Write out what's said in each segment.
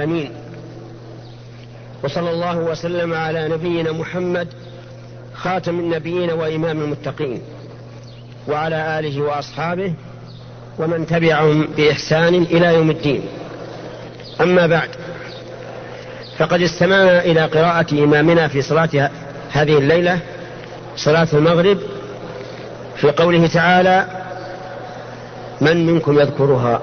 آمين. وصلى الله وسلم على نبينا محمد خاتم النبيين وإمام المتقين وعلى آله وأصحابه ومن تبعهم بإحسان إلى يوم الدين. أما بعد، فقد استمعنا إلى قراءة إمامنا في صلاة هذه الليلة صلاة المغرب في قوله تعالى: من منكم يذكرها.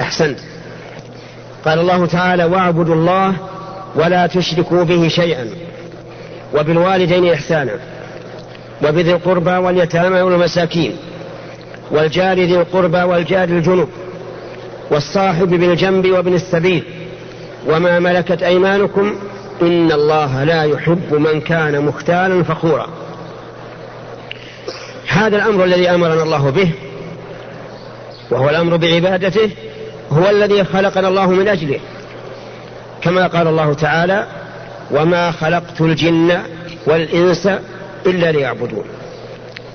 أحسنت. قال الله تعالى: واعبدوا الله ولا تشركوا به شيئا وبالوالدين إحسانا وبذي القربى واليتامى والمساكين والجار ذي القربى والجار الجنب والصاحب بالجنب وابن السبيل وما ملكت أيمانكم إن الله لا يحب من كان مختالا فخورا. هذا الأمر الذي أمرنا الله به وهو الأمر بعبادته هو الذي خلقنا الله من أجله، كما قال الله تعالى: وما خلقت الجن والإنس إلا ليعبدون.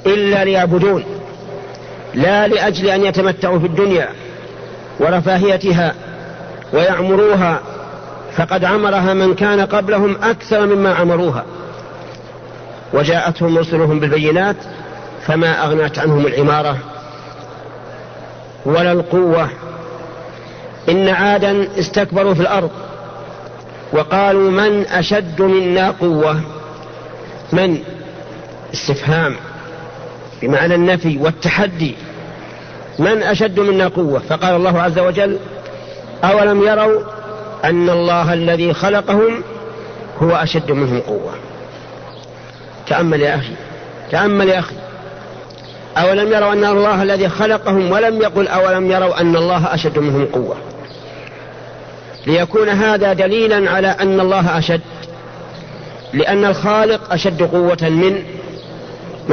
إلا ليعبدون، لا لأجل أن يتمتعوا في الدنيا ورفاهيتها ويعمروها، فقد عمرها من كان قبلهم أكثر مما عمروها، وجاءتهم رسلهم بالبينات فما أغنت عنهم العمارة ولا القوة. إن عادا استكبروا في الأرض وقالوا: من أشد منا قوة. من استفهام بمعنى النفي والتحدي، من أشد منا قوة؟ فقال الله عز وجل: أولم يروا أن الله الذي خلقهم هو أشد منهم قوة. تأمل يا أخي، تأمل يا أخي. أولم يروا أن الله الذي خلقهم، ولم يقل أولم يروا أن الله أشد منهم قوة، ليكون هذا دليلا على أن الله أشد، لأن الخالق أشد قوة من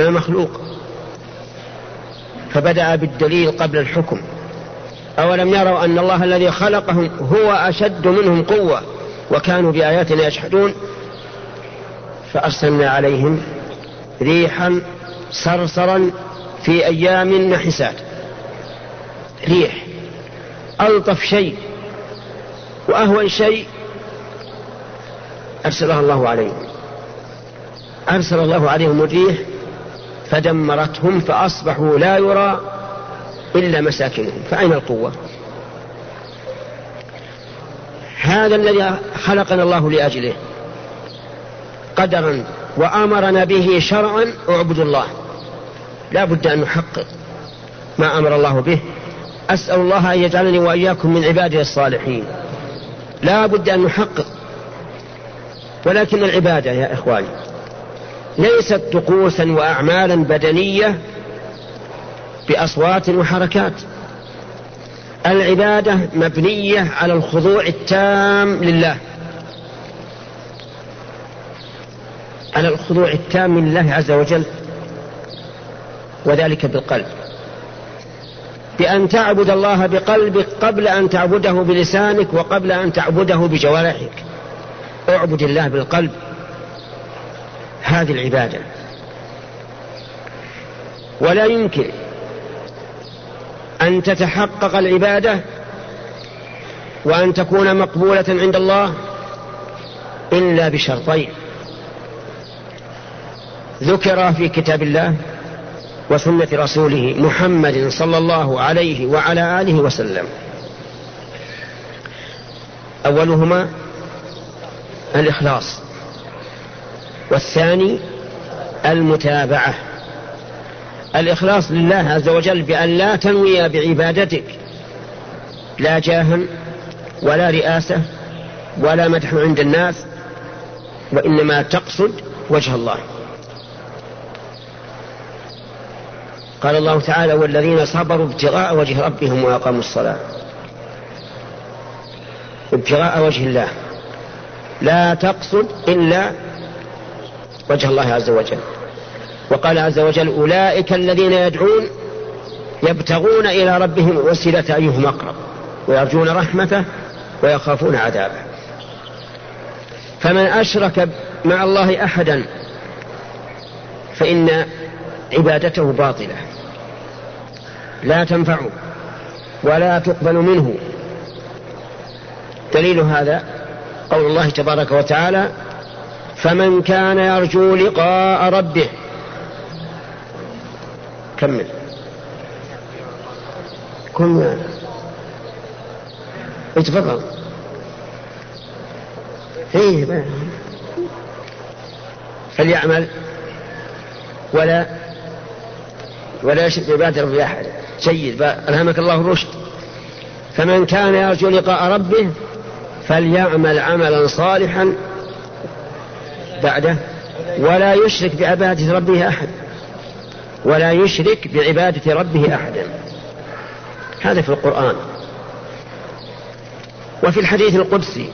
المخلوق، فبدأ بالدليل قبل الحكم. أولم يروا أن الله الذي خلقهم هو أشد منهم قوة وكانوا بآياتنا يجحدون فأرسلنا عليهم ريحا صرصرا في أيام نحسات. ريح ألطف شيء وأهون شيء أرسلها الله عليهم، أرسل الله عليهم الريح فدمرتهم فأصبحوا لا يرى إلا مساكنهم. فأين القوة؟ هذا الذي خلقنا الله لأجله قدرا وأمرنا به شرعا: اعبدوا الله. لا بد أن نحقق ما أمر الله به. أسأل الله أن يجعلني وإياكم من عباده الصالحين. لا بد أن نحقق، ولكن العبادة يا إخواني ليست طقوسا وأعمالا بدنية بأصوات وحركات. العبادة مبنية على الخضوع التام لله، على الخضوع التام لله عز وجل، وذلك بالقلب، بأن تعبد الله بقلبك قبل أن تعبده بلسانك وقبل أن تعبده بجوارحك. اعبد الله بالقلب، هذه العبادة. ولا يمكن أن تتحقق العبادة وأن تكون مقبولة عند الله إلا بشرطين ذكر في كتاب الله وسنة رسوله محمد صلى الله عليه وعلى آله وسلم. أولهما الإخلاص، والثاني المتابعة. الإخلاص لله عز وجل بأن لا تنوي بعبادتك لا جاها ولا رئاسة ولا مدح عند الناس، وإنما تقصد وجه الله. قال الله تعالى: والذين صبروا ابتغاء وجه ربهم وأقاموا الصلاة. ابتغاء وجه الله، لا تقصد إلا وجه الله عز وجل. وقال عز وجل: أولئك الذين يدعون يبتغون إلى ربهم وسيلة أيهم أقرب ويرجون رحمته ويخافون عذابه. فمن أشرك مع الله أحدا فإن عبادته باطلة لا تنفع ولا تقبل منه. دليل هذا قول الله تبارك وتعالى: فمن كان يرجو لقاء ربه. كمل. كن اتفضل. ايه فليعمل ولا يشرك بالعبادة بأحد. جيد، ألهمك الله الرشد. فمن كان يرجو لقاء ربه فليعمل عملا صالحا بعده ولا يشرك بعبادة ربه أحد، ولا يشرك بعبادة ربه أحدا. هذا في القرآن. وفي الحديث القدسي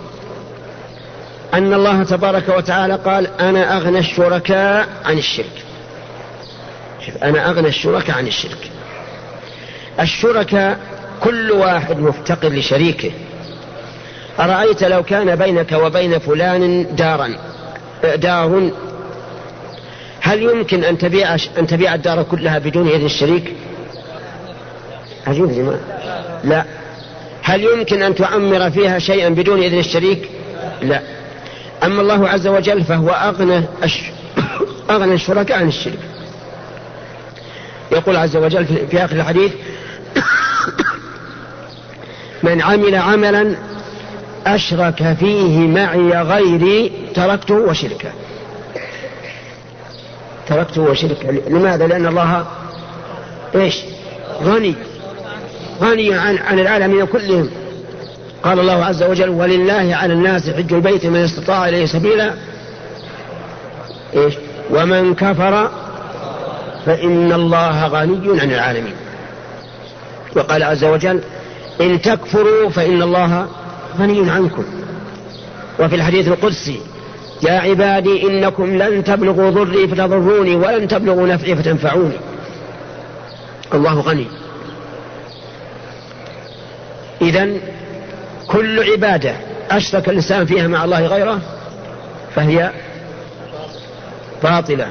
أن الله تبارك وتعالى قال: أنا أغنى الشركاء عن الشرك. أنا أغنى الشركاء عن الشرك. الشركاء كل واحد مفتقر لشريكه. أرأيت لو كان بينك وبين فلان دار، هل يمكن أن تبيع الدار كلها بدون إذن الشريك؟ عجيب جماعة. لا. هل يمكن أن تعمر فيها شيئا بدون إذن الشريك؟ لا. أما الله عز وجل فهو أغنى الشركاء عن الشرك. يقول عز وجل في آخر الحديث: من عمل عملا أشرك فيه معي غيري تركته وشركه. لماذا؟ لأن الله غني عن العالمين كلهم. قال الله عز وجل: ولله على الناس حج البيت من استطاع إليه سبيلا ومن كفر فإن الله غني عن العالمين. وقال عز وجل: إن تكفروا فإن الله غني عنكم. وفي الحديث القدسي: يا عبادي إنكم لن تبلغوا ضري فتضروني ولن تبلغوا نفعي فتنفعوني. الله غني. إذن كل عبادة أشرك الإنسان فيها مع الله غيره فهي باطلة.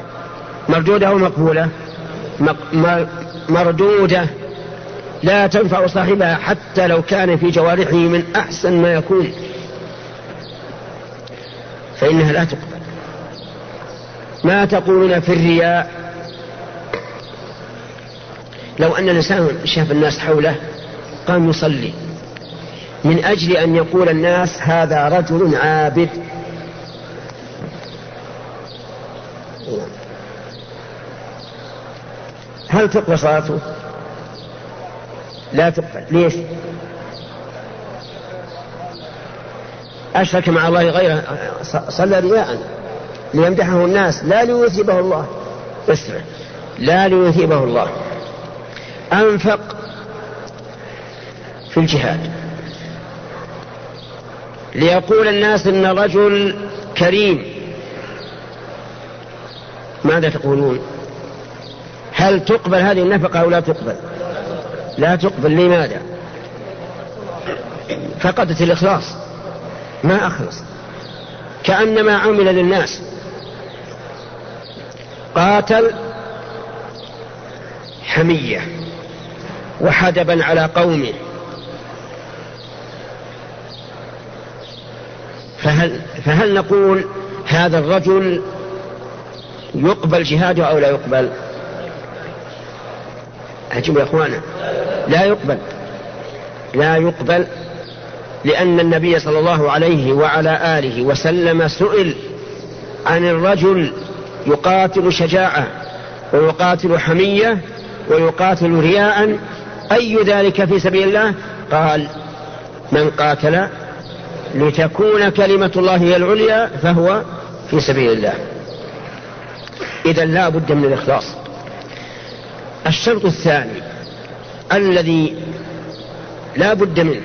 مردودة أو مقبولة؟ مردودة، لا تنفع صاحبها حتى لو كان في جوارحه من أحسن ما يكون، فإنها لا تقبل. ما تقولون في الرياء؟ لو أن الإنسان شاف الناس حوله قام يصلي من أجل أن يقول الناس هذا رجل عابد، هل تقبل صلاته؟ لا تقبل. ليش؟ أشرك مع الله غيره، صلى رياء ليمدحه الناس لا ليثيبه الله. اسرع، لا ليثيبه الله. أنفق في الجهاد ليقول الناس إن رجل كريم. ماذا تقولون؟ هل تقبل هذه النفقة أو لا تقبل؟ لا تقبل. لماذا؟ فقدت الإخلاص، ما أخلص، كأنما عمل للناس. قاتل حمية وحدبا على قومه، فهل نقول هذا الرجل يقبل جهاده أو لا يقبل؟ عجب يا إخوانا، لا يقبل، لا يقبل. لأن النبي صلى الله عليه وعلى آله وسلم سئل عن الرجل يقاتل شجاعة ويقاتل حمية ويقاتل رياء، أي ذلك في سبيل الله؟ قال: من قاتل لتكون كلمة الله هي العليا فهو في سبيل الله. إذن لا بد من الإخلاص. الشرط الثاني الذي لا بد منه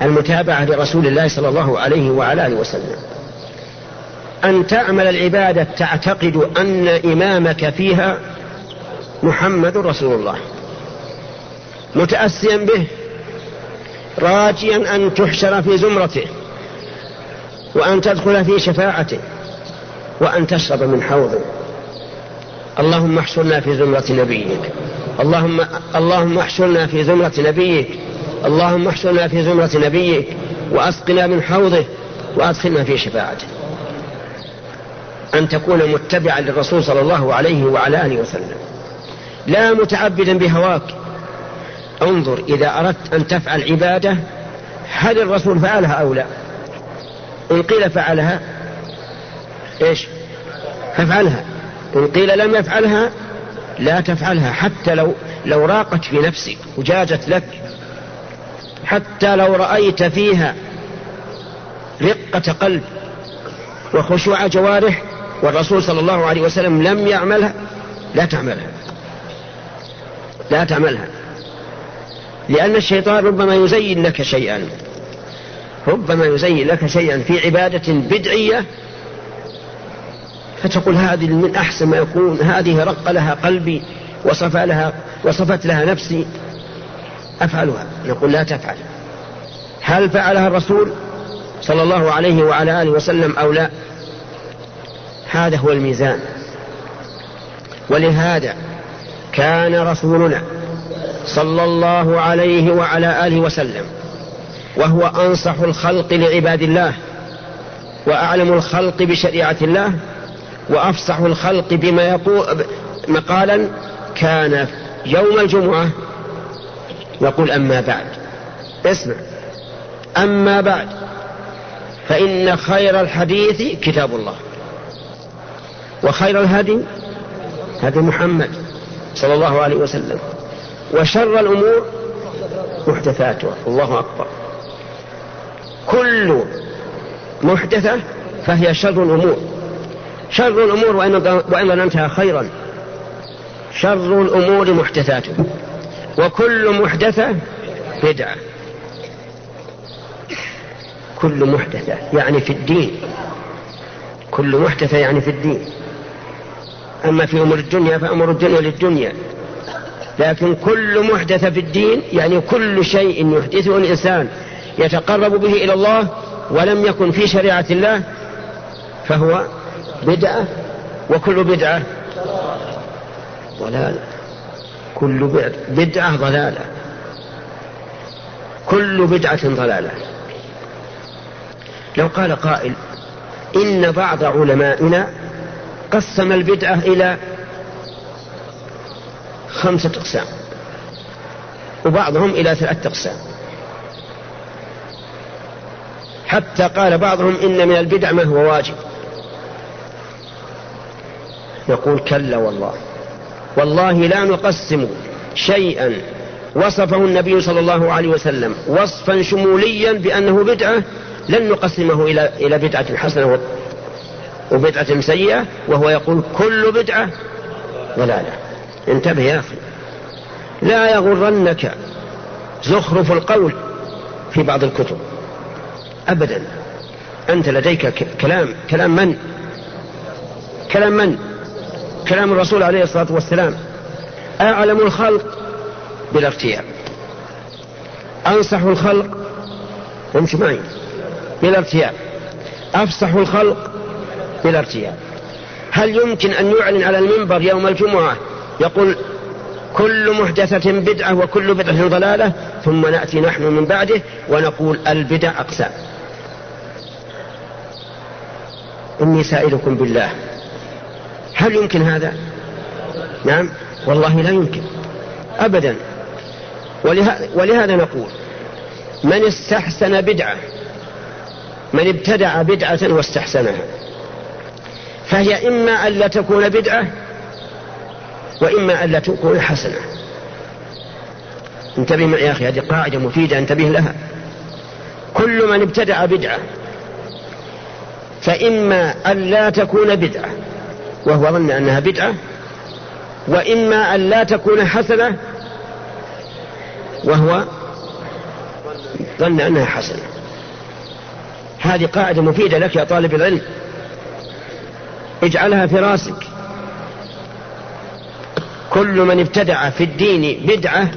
المتابعة لرسول الله صلى الله عليه وعلى آله وسلم، أن تعمل العبادة تعتقد أن إمامك فيها محمد رسول الله، متأسيا به، راجيا أن تحشر في زمرته، وأن تدخل في شفاعته وأن تشرب من حوضه. اللهم احشرنا في زمرة نبيك، اللهم احشرنا في زمرة نبيك، اللهم احشرنا في زمرة نبيك وأسقنا من حوضه وأدخلنا في شفاعته. أن تكون متبعا للرسول صلى الله عليه وعلى آله وسلم لا متعبدا بهواك. انظر إذا أردت أن تفعل عبادة هل الرسول فعلها أو لا؟ إن قيل فعلها إيش فافعلها، إن قيل لم يفعلها لا تفعلها، حتى لو راقت في نفسك وجاجت لك، حتى لو رأيت فيها رقة قلب وخشوع جوارح والرسول صلى الله عليه وسلم لم يعملها لا تعملها، لأن الشيطان ربما يزين لك شيئا في عبادة بدعية فتقول هذه من أحسن ما يكون، هذه رق لها قلبي وصفت لها نفسي أفعلها. نقول لا تفعل. هل فعلها الرسول صلى الله عليه وعلى آله وسلم أو لا؟ هذا هو الميزان. ولهذا كان رسولنا صلى الله عليه وعلى آله وسلم وهو أنصح الخلق لعباد الله وأعلم الخلق بشريعة الله وأفصح الخلق بما يقول مقالا، كان يوم الجمعة يقول: أما بعد، اسمع، أما بعد، فإن خير الحديث كتاب الله وخير الهدي هدي محمد صلى الله عليه وسلم وشر الأمور محدثاتها. الله أكبر. كل محدثة فهي شر الأمور وإن ظننتها خيرا. شر الأمور محدثاته وكل محدثة بدعة. كل محدثة يعني في الدين. أما في أمور الدنيا فأمر الدنيا للدنيا، لكن كل محدثة في الدين يعني كل شيء يحدثه الإنسان يتقرب به إلى الله ولم يكن في شريعة الله فهو بدعة، وكل بدعة ضلالة، كل بدعة ضلالة، كل بدعة ضلالة. لو قال قائل: إن بعض علمائنا قسم البدعة إلى 5 أقسام وبعضهم إلى 3 أقسام، حتى قال بعضهم إن من البدع ما هو واجب. نقول: كلا والله لا نقسم شيئا وصفه النبي صلى الله عليه وسلم وصفا شموليا بأنه بدعة، لن نقسمه إلى بدعة حسنة وبدعة سيئة وهو يقول كل بدعة ضلالة. انتبه يا أخي، لا يغرنك زخرف القول في بعض الكتب أبدا. أنت لديك كلام من؟ كلام الرسول عليه الصلاة والسلام، أعلم الخلق بالارتياب، أنصح الخلق امشي معي بالارتياب، أفصح الخلق بالارتياب. هل يمكن أن يعلن على المنبر يوم الجمعة يقول كل محدثة بدعة وكل بدعة ضلالة، ثم نأتي نحن من بعده ونقول البدع أقسام؟ إني سائلكم بالله، هل يمكن هذا؟ نعم والله لا يمكن أبدا. ولهذا نقول: من استحسن بدعة، من ابتدع بدعة واستحسنها، فهي إما أن لا تكون بدعة وإما أن لا تكون حسنة. انتبه معي يا أخي، هذه قاعدة مفيدة انتبه لها. كل من ابتدع بدعة فإما أن لا تكون بدعة وهو ظن أنها بدعة، وإما أن لا تكون حسنة وهو ظن أنها حسنة. هذه قاعدة مفيدة لك يا طالب العلم، اجعلها في راسك. كل من ابتدع في الدين بدعة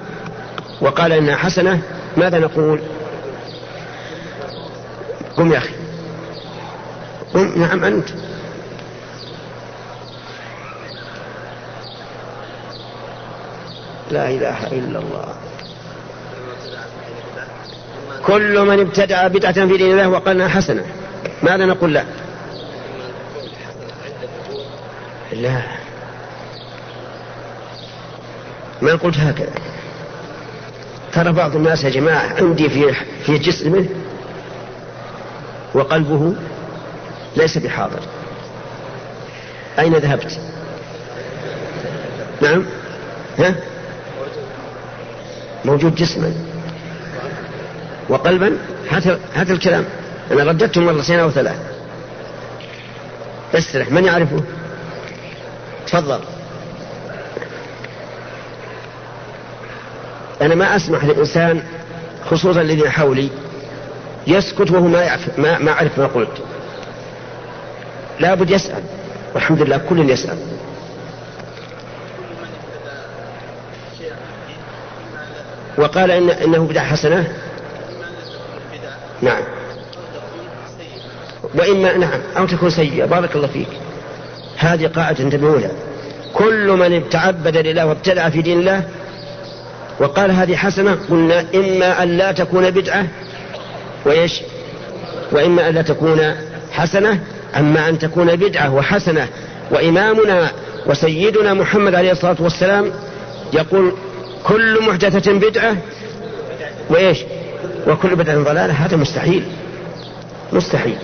وقال إنها حسنة ماذا نقول؟ قم يا أخي، قل نعم أنت. لا إله إلا الله. كل من ابتدع بدعة في دين الله وقالنا حسنة ماذا نقول له؟ لا، ما قلت هكذا. ترى بعض الناس يا جماعة عندي في جسمه وقلبه ليس بحاضر. أين ذهبت؟ نعم، ها؟ موجود جسما وقلبا. هات الكلام، أنا رددته مرتين أو ثلاث. استرح، من يعرفه؟ تفضل. أنا ما أسمح للإنسان خصوصا الذي حولي يسكت وهو ما عرف ما قلت. لابد يسأل، والحمد لله كل يسأل. وقال إنه بدعة حسنة، نعم، وإما نعم أو تكون سيئة. بارك الله فيك، هذه قاعدة انتبهوا لها. كل من تعبد لله وابتدع في دين الله وقال هذه حسنة، قلنا إما أن لا تكون بدعة ويش، وإما أن لا تكون حسنة. أما أن تكون بدعة وحسنة، وإمامنا وسيدنا محمد عليه الصلاة والسلام يقول كل محدثة بدعة وإيش، وكل بدعة ضلالة، هذا مستحيل مستحيل.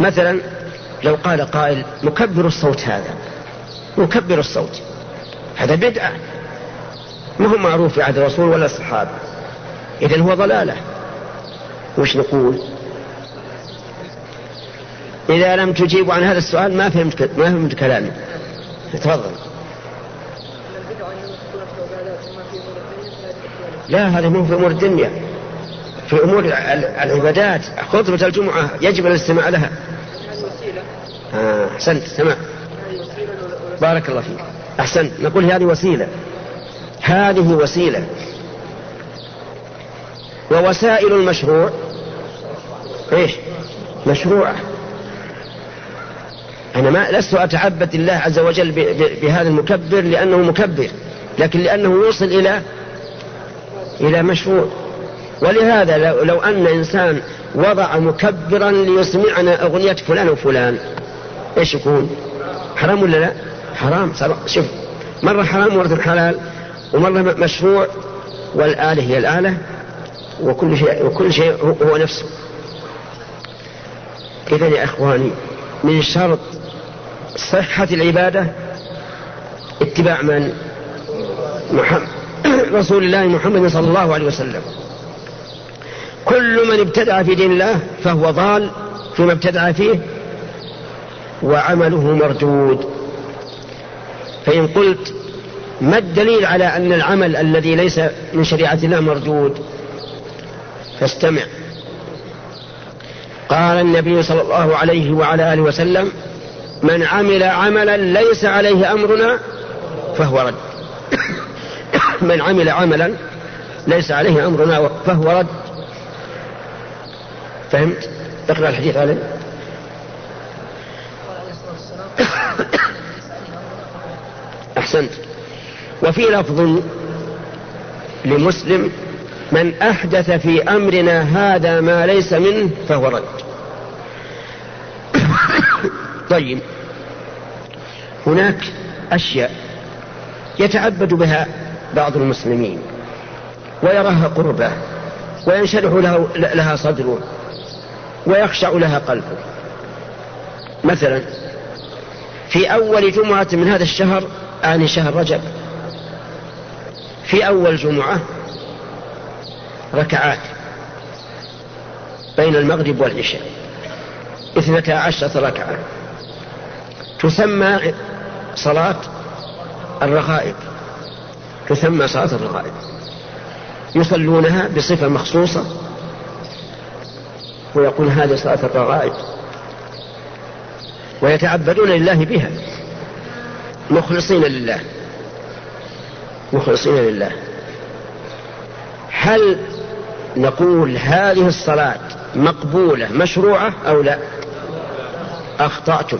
مثلا لو قال قائل مكبر الصوت، هذا مكبر الصوت هذا بدعة، ما هو معروف في عهد الرسول ولا الصحابة، إذن هو ضلالة. وش نقول إذا لم تجيب عن هذا السؤال؟ ما فهمت كلامي. تفضل. لا، هذا مو في أمور الدنيا، في أمور العبادات. خطبة الجمعة يجب الاستماع لها. أحسنت، سمع، بارك الله فيك، أحسنت. نقول هذه وسيلة، هذه وسيلة. ووسائل المشروع إيش؟ مشروعة. أنا ما لست أتعبد الله عز وجل بهذا المكبر لأنه مكبر، لكن لأنه وصل إلى مشروع. ولهذا لو أن إنسان وضع مكبرا ليسمعنا أغنية فلان وفلان، إيش يكون؟ حرام ولا لا؟ حرام. شوف، مرة حرام ومرة حلال ومرة مشروع، والآلة هي الآلة، وكل شيء هو نفسه. إذن يا إخواني، من شرط صحة العبادة اتباع من؟ محمد رسول الله محمد صلى الله عليه وسلم. كل من ابتدع في دين الله فهو ضال فيما ابتدع فيه وعمله مردود. فإن قلت ما الدليل على أن العمل الذي ليس من شريعة الله مردود؟ فاستمع. قال النبي صلى الله عليه وعلى آله وسلم من عمل عملا ليس عليه أمرنا فهو رد. من عمل عملا ليس عليه أمرنا فهو رد. فهمت؟ اقرأ الحديث عليه. أحسنت. وفي لفظ لمسلم من أحدث في أمرنا هذا ما ليس منه فهو رد. طيب، هناك أشياء يتعبد بها بعض المسلمين ويراها قربه وينشرح لها صدره ويخشع لها قلبه. مثلا في أول جمعة من هذا الشهر، آن شهر رجب، في أول جمعة ركعات بين المغرب والعشاء، 12 ركعة، تسمى صلاة الرغائب. تسمى صلاة الرغائب، يصلونها بصفة مخصوصة ويقول هذه صلاة الرغائب، ويتعبدون لله بها مخلصين لله مخلصين لله. هل نقول هذه الصلاة مقبولة مشروعة أو لا؟ أخطأتم.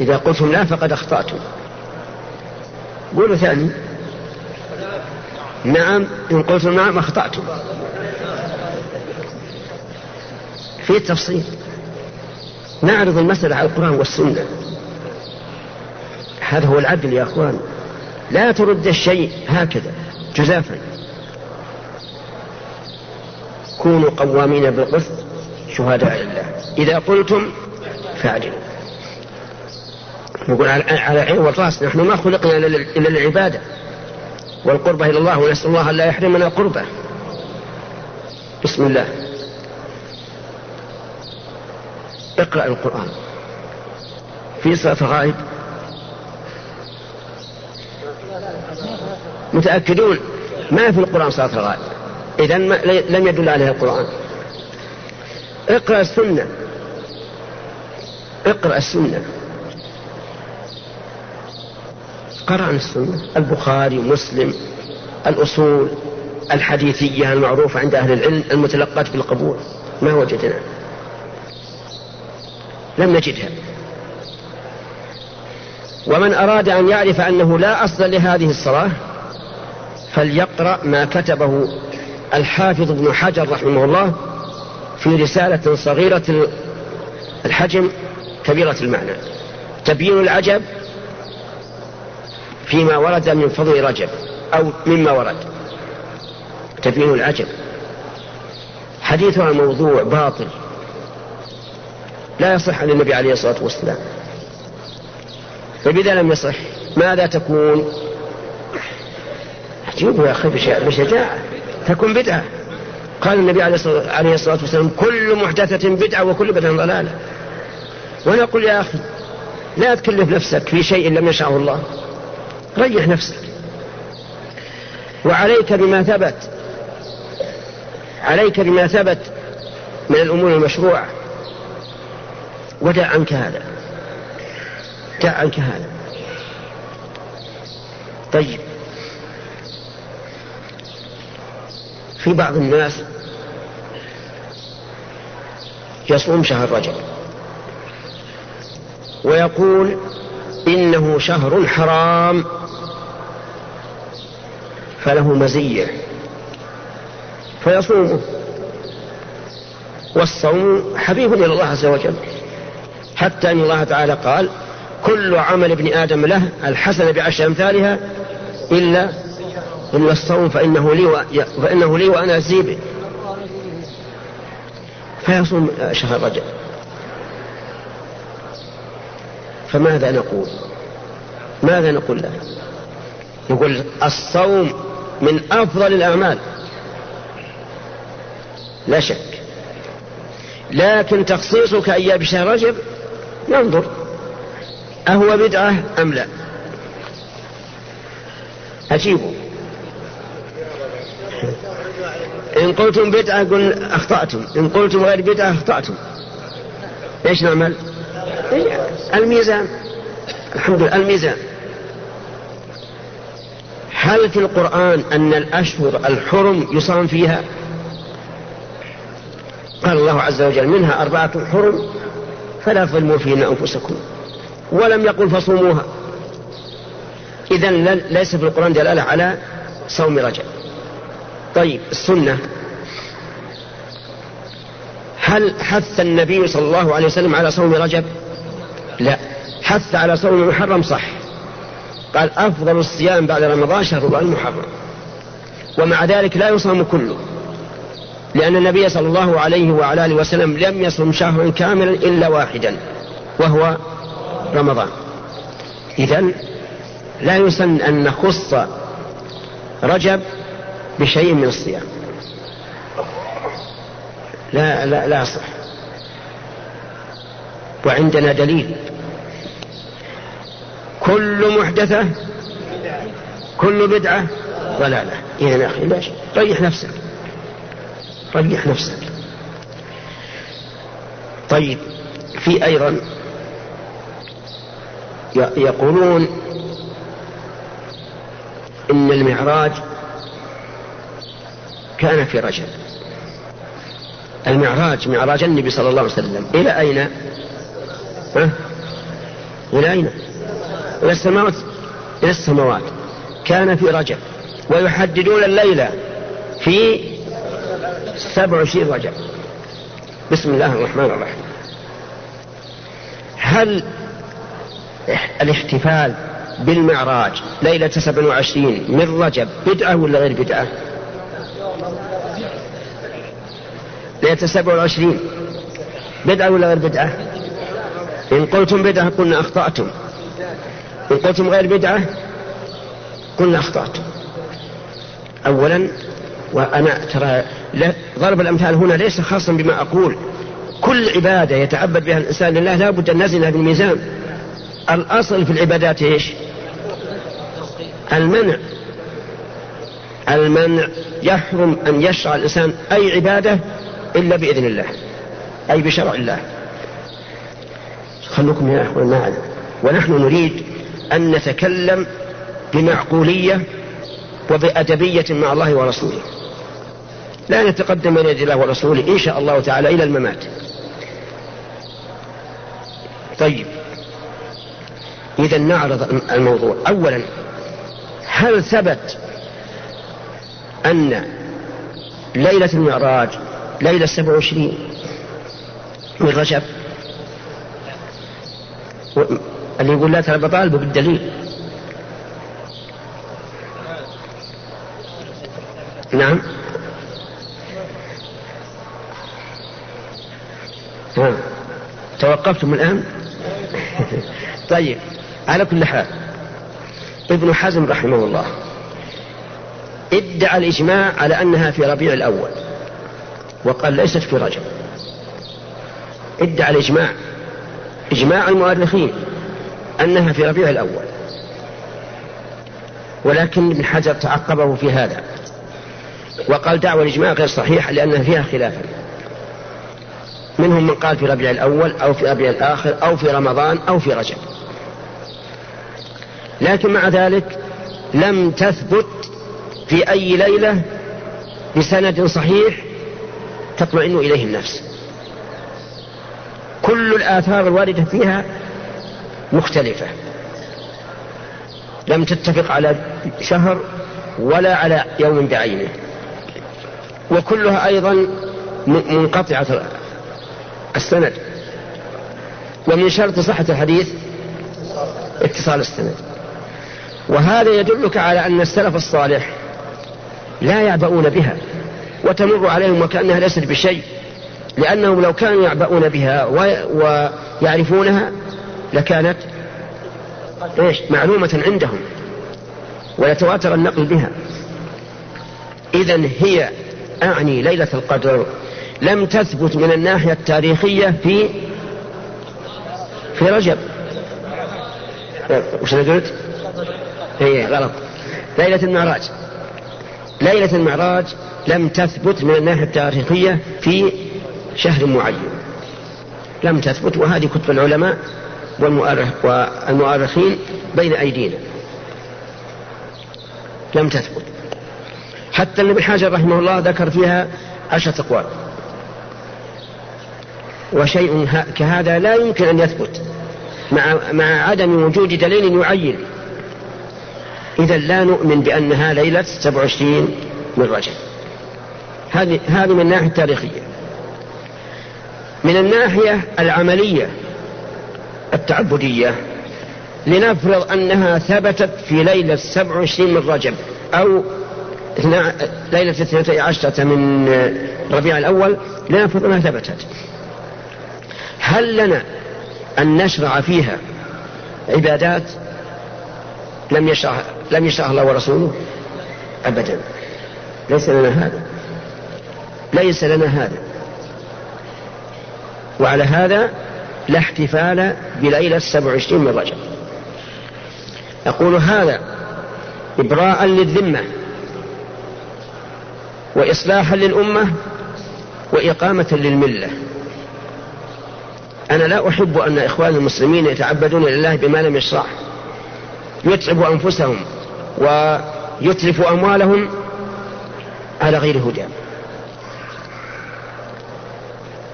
إذا قلتم لا فقد أخطأتم. قولوا ثاني. نعم، إن قلتم نعم أخطأتم. في التفصيل نعرض المسألة على القرآن والسنة. هذا هو العدل يا أخوان، لا ترد الشيء هكذا جزافا. كونوا قوامين بالقسط شهداء لله، إذا قلتم فاعدلوا. نقول على عين والراس، نحن ما خلقنا إلا للعبادة والقربة إلى الله، ونسأل الله أن لا يحرمنا قربة. بسم الله، اقرأ القرآن في صلاة غائب. متأكدون ما في القرآن صلاة غائب؟ إذن لم يدل عليها القرآن. اقرأ السنة، اقرأ السنة، قرأ عن السنة، البخاري ومسلم، الأصول الحديثية المعروفة عند أهل العلم المتلقات بالقبول. ما وجدنا، لم نجدها. ومن أراد أن يعرف أنه لا أصل لهذه الصلاة فليقرأ ما كتبه الحافظ ابن حجر رحمه الله في رسالة صغيرة الحجم كبيرة المعنى، تبيين العجب فيما ورد من فضل رجب، أو مما ورد تبيين العجب. حديثها موضوع باطل لا يصح عن النبي عليه الصلاة والسلام. فبذا لم يصح ماذا تكون؟ اجيبوا يا أخي بشجاعة، تكون بدعة. قال النبي عليه الصلاة والسلام: كل محدثة بدعة وكل بدعة ضلالة. ونقول يا أخي لا تكلف نفسك في شيء لم يشاءه الله، ريح نفسك وعليك بما ثبت، عليك بما ثبت من الأمور المشروعة، ودع عنك هذا، دع عنك هذا. طيب، في بعض الناس يصوم شهر رجب ويقول إنه شهر حرام فله مزية فيصومه، والصوم حبيب إلى الله عز وجل، حتى أن الله تعالى قال: كل عمل ابن آدم له الحسنة بعشر أمثالها إلا الصوم فإنه لي وأنا أجزي به. فيصوم شهر رجب، فماذا نقول؟ ماذا نقول له؟ نقول الصوم من أفضل الأعمال لا شك، لكن تخصيصك إياه بشهر رجب ننظر أهو بدعة أم لا. أجيبوا، إن قلتم بدعة قل أخطأتم، إن قلتم غير بدعة أخطأتم. إيش نعمل؟ الميزان. الحمد لله، الميزان. هل في القرآن أن الأشهر الحرم يصام فيها؟ قال الله عز وجل: منها أربعة حرم فلا تظلموا فيهن أنفسكم، ولم يقل فصوموها. إذن ليس في القرآن دلالة على صوم رجب. طيب، السنة، هل حث النبي صلى الله عليه وسلم على صوم رجب؟ لا، حث على صوم محرم. صح، قال: أفضل الصيام بعد رمضان شهر المحرم، ومع ذلك لا يصام كله، لأن النبي صلى الله عليه وعلى آله وسلم لم يصم شهرا كاملا إلا واحدا وهو رمضان. إذن لا يسن أن نخص رجب بشيء من الصيام، لا لا لا صح. وعندنا دليل: كل محدثة، كل بدعة ضلالة. إذن يا أخي ماشي، ريح نفسك، ريح نفسك. طيب، في أيضا يقولون إن المعراج كان في رجب. المعراج معراج النبي صلى الله عليه وسلم إلى أين؟ إلى أين؟ إلى السماوات، إلى السماوات، كان في رجب. ويحددون الليلة في 27 رجب. بسم الله الرحمن الرحيم. هل الاحتفال بالمعراج ليلة 27 من رجب بدعة ولا غير بدعة؟ ليلة 27 بدعة ولا غير بدعة؟ إن قلتم بدعة قلنا أخطأتم، إن قلتم غير بدعة قلنا أخطأتم. أولا، وأنا ترى ضرب الأمثال هنا ليس خاصا بما أقول، كل عبادة يتعبد بها الإنسان لله لا بد أن نزنها بالميزان. الأصل في العبادات إيش؟ المنع. المنع يحرم أن يشرع الإنسان أي عبادة إلا بإذن الله، أي بشرع الله. خلوكم يا أخوان معنا، ونحن نريد أن نتكلم بمعقولية وبأدبية مع الله ورسوله، لا نتقدم من يد الله ورسوله إن شاء الله تعالى إلى الممات. طيب، إذا نعرض الموضوع. أولا، هل ثبت أن ليلة المعراج ليلة 27 من رجب؟ اللي يقول لا ترى بطالبه بالدليل. نعم، توقفتم الآن. طيب، على كل حال ابن حزم رحمه الله ادعى الإجماع على أنها في ربيع الأول وقال ليست في رجب، ادعى الإجماع، إجماع المؤرخين أنها في ربيع الأول، ولكن ابن حجر تعقبه في هذا وقال دعوى الإجماع غير صحيحة لأنها فيها خلافا، منهم من قال في ربيع الأول أو في ربيع الآخر أو في رمضان أو في رجب. لكن مع ذلك لم تثبت في أي ليلة بسند صحيح تطمئن إليه النفس، كل الآثار الواردة فيها مختلفة، لم تتفق على شهر ولا على يوم بعينه، وكلها أيضا منقطعة السند. ومن شرط صحة الحديث اتصال السند، وهذا يدلك على أن السلف الصالح لا يعبؤون بها وتمر عليهم وكأنها ليست بشيء، لأنهم لو كانوا يعبؤون بها ويعرفونها لكانت معلومة عندهم ويتواتر النقل بها. إذن هي، أعني ليلة القدر، لم تثبت من الناحية التاريخية في رجب. وش أنا قلت؟ هي غلط. ليلة المعراج، ليلة المعراج لم تثبت من الناحية التاريخية في شهر معين، لم تثبت، وهذه كتب العلماء والمؤرخين بين أيدينا، لم تثبت. حتى ابن حجر رحمه الله ذكر فيها 10 أقوال، وشيء كهذا لا يمكن أن يثبت مع عدم وجود دليل يعين. إذا لا نؤمن بأنها ليلة 27 من رجب. هذه من الناحية التاريخية. من الناحية العملية التعبدية، لنفرض أنها ثبتت في ليلة 27 من رجب أو ليلة 12 من ربيع الأول، لنفرض أنها ثبتت، هل لنا أن نشرع فيها عبادات لم يشرع الله ورسوله؟ أبدا، ليس لنا هذا، ليس لنا هذا. وعلى هذا لا احتفال بليلة 27 من رجب. أقول هذا إبراء للذمة وإصلاحا للأمة وإقامة للملة. أنا لا أحب أن إخوان المسلمين يتعبدون لله بما لم يشرع، يتعبوا أنفسهم ويتلفوا أموالهم على غير هدى.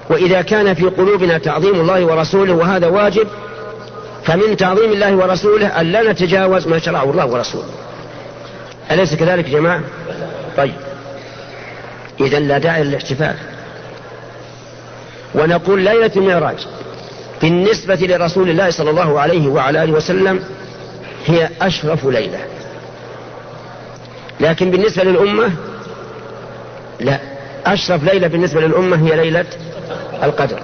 وإذا كان في قلوبنا تعظيم الله ورسوله وهذا واجب، فمن تعظيم الله ورسوله أن لا نتجاوز ما شرعه الله ورسوله، أليس كذلك يا جماعة؟ طيب، إذن لا داعي للاحتفال. ونقول ليلة المعراج بالنسبة لرسول الله صلى الله عليه وعلى آله وسلم هي أشرف ليلة، لكن بالنسبة للأمة لا، أشرف ليلة بالنسبة للأمة هي ليلة القدر،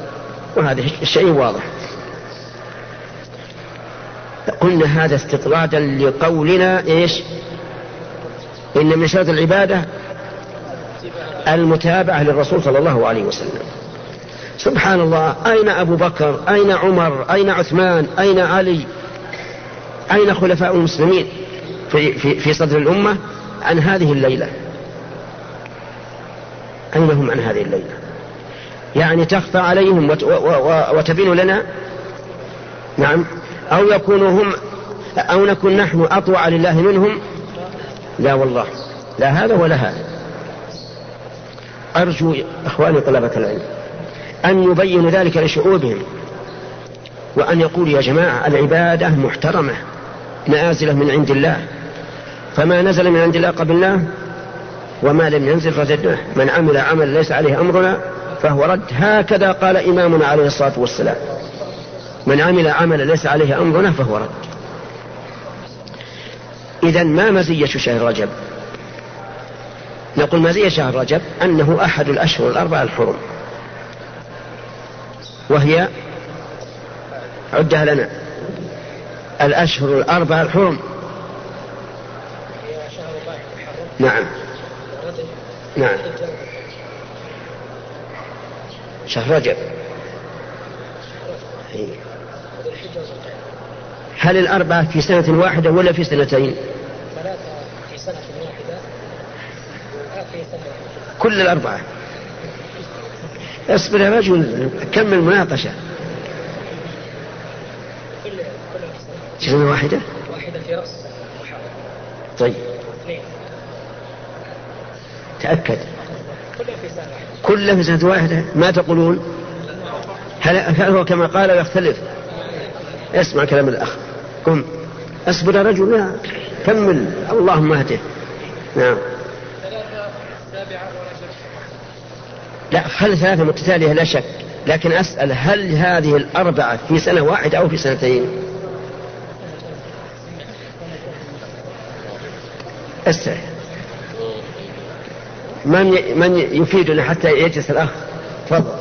وهذا الشيء واضح. قلنا هذا استطرادا لقولنا إيش؟ إن من شرط العبادة المتابعة للرسول صلى الله عليه وسلم. سبحان الله، أين أبو بكر؟ أين عمر؟ أين عثمان؟ أين علي؟ أين خلفاء المسلمين في صدر الأمة عن هذه الليلة؟ أين هم عن هذه الليلة؟ يعني تخفى عليهم وتبين لنا؟ نعم، أو يكونوا هم أو نكون نحن أطوع لله منهم؟ لا والله، لا هذا ولا هذا. أرجو إخواني طلبة العلم أن يبين ذلك لشعوبهم، وأن يقول يا جماعة العبادة محترمة نازلة من عند الله، فما نزل من عند الله قبلناه وما لم ينزل فردناه، من عمل عمل ليس عليه أمرنا فهو رد، هكذا قال إمامنا عليه الصلاة والسلام، من عمل عمل ليس عليه أمرنا فهو رد. إذن ما مزية شهر رجب؟ نقول مزية شهر رجب أنه أحد الأشهر الأربعة الحرم، وهي عدها لنا الأشهر الأربعة الحرم. نعم نعم، شهر رجب. هل الأربعة في سنة واحدة ولا في سنتين؟ في سنة واحدة. كل الأربعة. اصبر يا رجل، كمل مناقشة. في سنة واحدة؟ واحدة في رأس محرم. طيب. اثنين. تأكد. كلها في سنة واحدة. ما تقولون؟ هل هو كما قال ويختلف؟ اسمع كلام الأخ. قم أصبر يا رجل، لا كمل، اللهم اهده. نعم، لا خل ثلاثة متتالية لا شك، لكن أسأل هل هذه الأربعة في سنة واحدة أو في سنتين؟ أسأل من يفيدنا حتى يجلس الأخ، تفضل.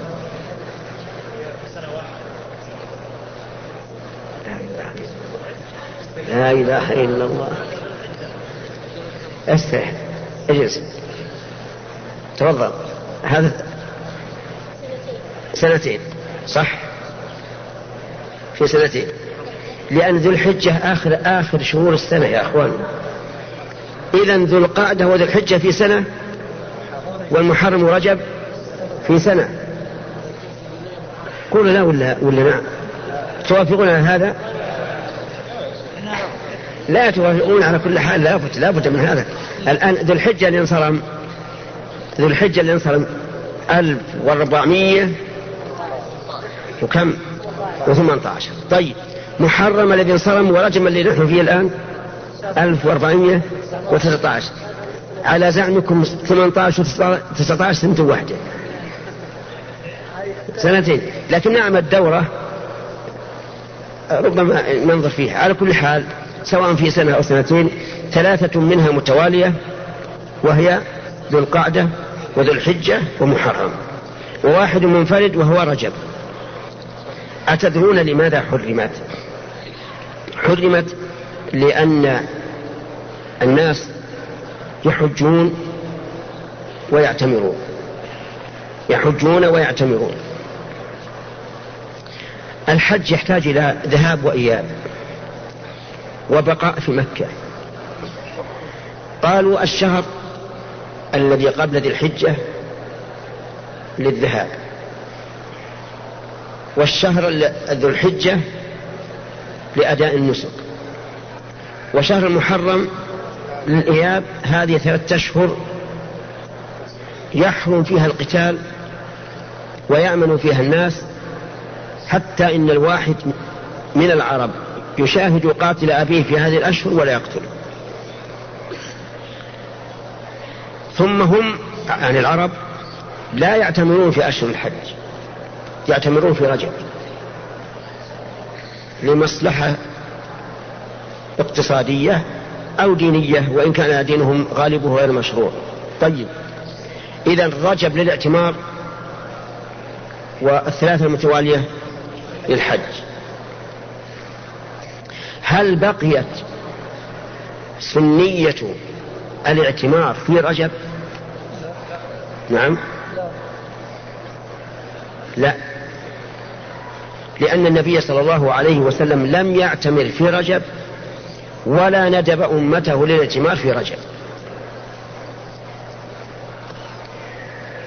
لا إله إلا الله. استرح، اجلس، تفضل. هذا سنتين صح، في سنتين، لأن ذو الحجة آخر شهور السنة يا أخوان. إذن ذو القعدة وذو الحجة في سنة، والمحرم ورجب في سنة. قولوا لا ولا نعم، توافقون على هذا؟ لا توافقون على كل حال، لا بد من هذا. الآن ذو الحجة اللي انصرم، ذو الحجة اللي انصرم 1400 وكم و18. طيب، محرم الذي انصرم ورجم اللي نحن فيه الآن 1419، على زعمكم 18 و19 سنة واحدة، سنتين. لكن نعم الدورة ربما ننظر فيها. على كل حال سواء في سنة أو سنتين، ثلاثة منها متوالية، وهي ذو القعدة وذو الحجة ومحرم، وواحد منفرد وهو رجب. أتدرون لماذا حرمت؟ حرمت لأن الناس يحجون ويعتمرون، يحجون ويعتمرون. الحج يحتاج إلى ذهاب وإياب وبقاء في مكة. قالوا الشهر الذي قبل ذي الحجة للذهاب، والشهر ذو الحجة لأداء النسك، وشهر المحرم للإياب. هذه 3 أشهر يحرم فيها القتال ويأمن فيها الناس، حتى إن الواحد من العرب يشاهد قاتل أبيه في هذه الأشهر ولا يقتل. ثم هم يعني العرب لا يعتمرون في أشهر الحج، يعتمرون في رجب لمصلحة اقتصادية أو دينية، وإن كان دينهم غالبه غير مشروع. طيب، إذا رجب للاعتمار والثلاثة المتوالية للحج. هل بقيت سنية الاعتمار في رجب؟ نعم، لا، لأن النبي صلى الله عليه وسلم لم يعتمر في رجب ولا ندب أمته للاعتمار في رجب،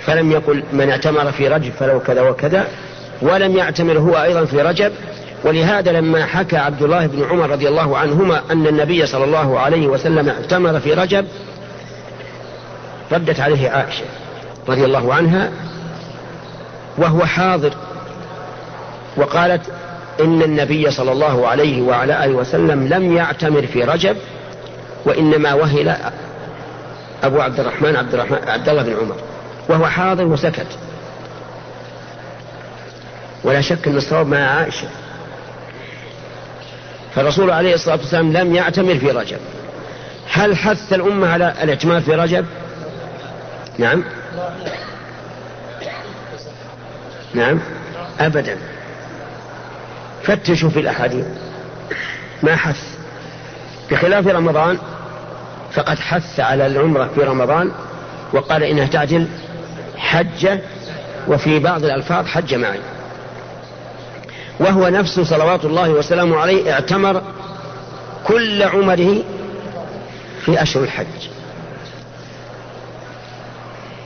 فلم يقل من اعتمر في رجب فلو كذا وكذا، ولم يعتمر هو أيضا في رجب. ولهذا لما حكى عبد الله بن عمر رضي الله عنهما أن النبي صلى الله عليه وسلم اعتمر في رجب، ردت عليه عائشة رضي الله عنها وهو حاضر، وقالت إن النبي صلى الله عليه وعلى آله وسلم لم يعتمر في رجب، وإنما وهل أبو عبد الله بن عمر وهو حاضر وسكت. ولا شك أن الصواب مع عائشة، فالرسول عليه الصلاة والسلام لم يعتمر في رجب. هل حث الأمة على الاعتمار في رجب؟ نعم، نعم، أبدا. فتشوا في الأحاديث، ما حث، بخلاف رمضان فقد حث على العمرة في رمضان وقال إنها تعدل حجة، وفي بعض الألفاظ حجة معي. وهو نفسه صلوات الله وسلامه عليه اعتمر كل عمره في أشهر الحج.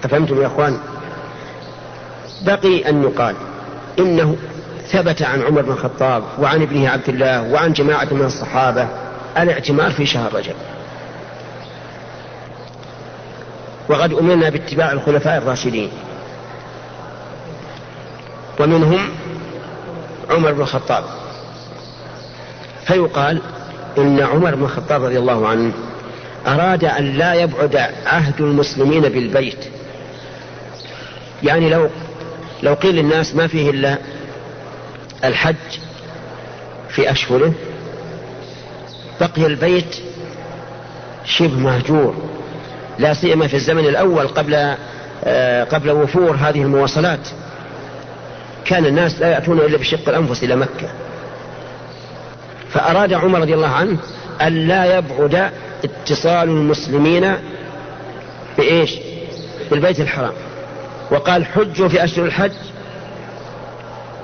أفهمتم يا أخوان؟ بقي أن يقال إنه ثبت عن عمر بن الخطاب وعن ابنه عبد الله وعن جماعة من الصحابة الاعتمار في شهر رجب، وقد أمرنا باتباع الخلفاء الراشدين، ومنهم عمر بن الخطاب. فيقال إن عمر بن الخطاب رضي الله عنه أراد أن لا يبعد عهد المسلمين بالبيت، يعني لو قيل للناس ما فيه إلا الحج في أشهره، بقي البيت شبه مهجور، لا سيما في الزمن الأول قبل وفور هذه المواصلات، كان الناس لا يأتون إلا بشق الأنفس إلى مكة. فأراد عمر رضي الله عنه أن لا يبعد اتصال المسلمين بإيش؟ بالبيت الحرام، وقال حجوا في أشهر الحج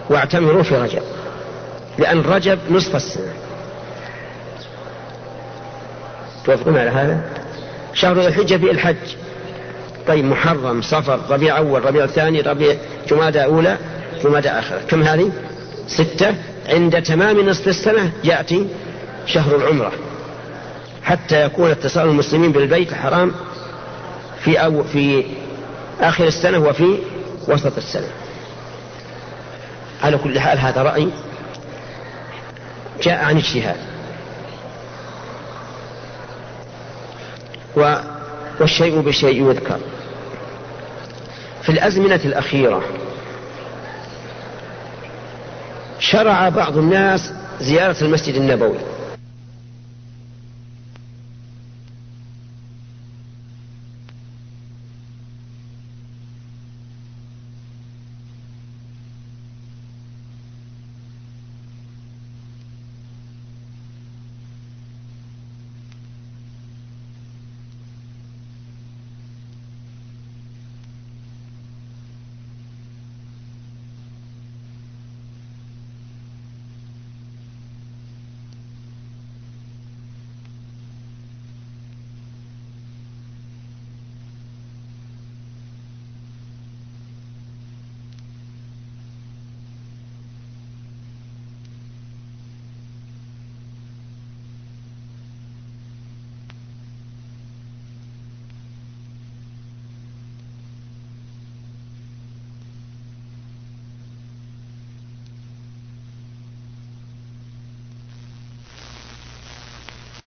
واعتمروا في رجب، لأن رجب نصف السنة. توافقون على هذا؟ شهر ذي الحجة في الحج. طيب، محرم، صفر، ربيع أول، ربيع ثاني، ربيع، جمادى أولى، جمادى آخرة، كم هذه؟ 6. عند تمام نصف السنة يأتي شهر العمرة، حتى يكون اتصال المسلمين بالبيت الحرام في آخر السنة وفي وسط السنة. على كل حال هذا رأي جاء عن اجتهاد، والشيء بشيء يذكر. في الأزمنة الأخيرة شرع بعض الناس زيارة المسجد النبوي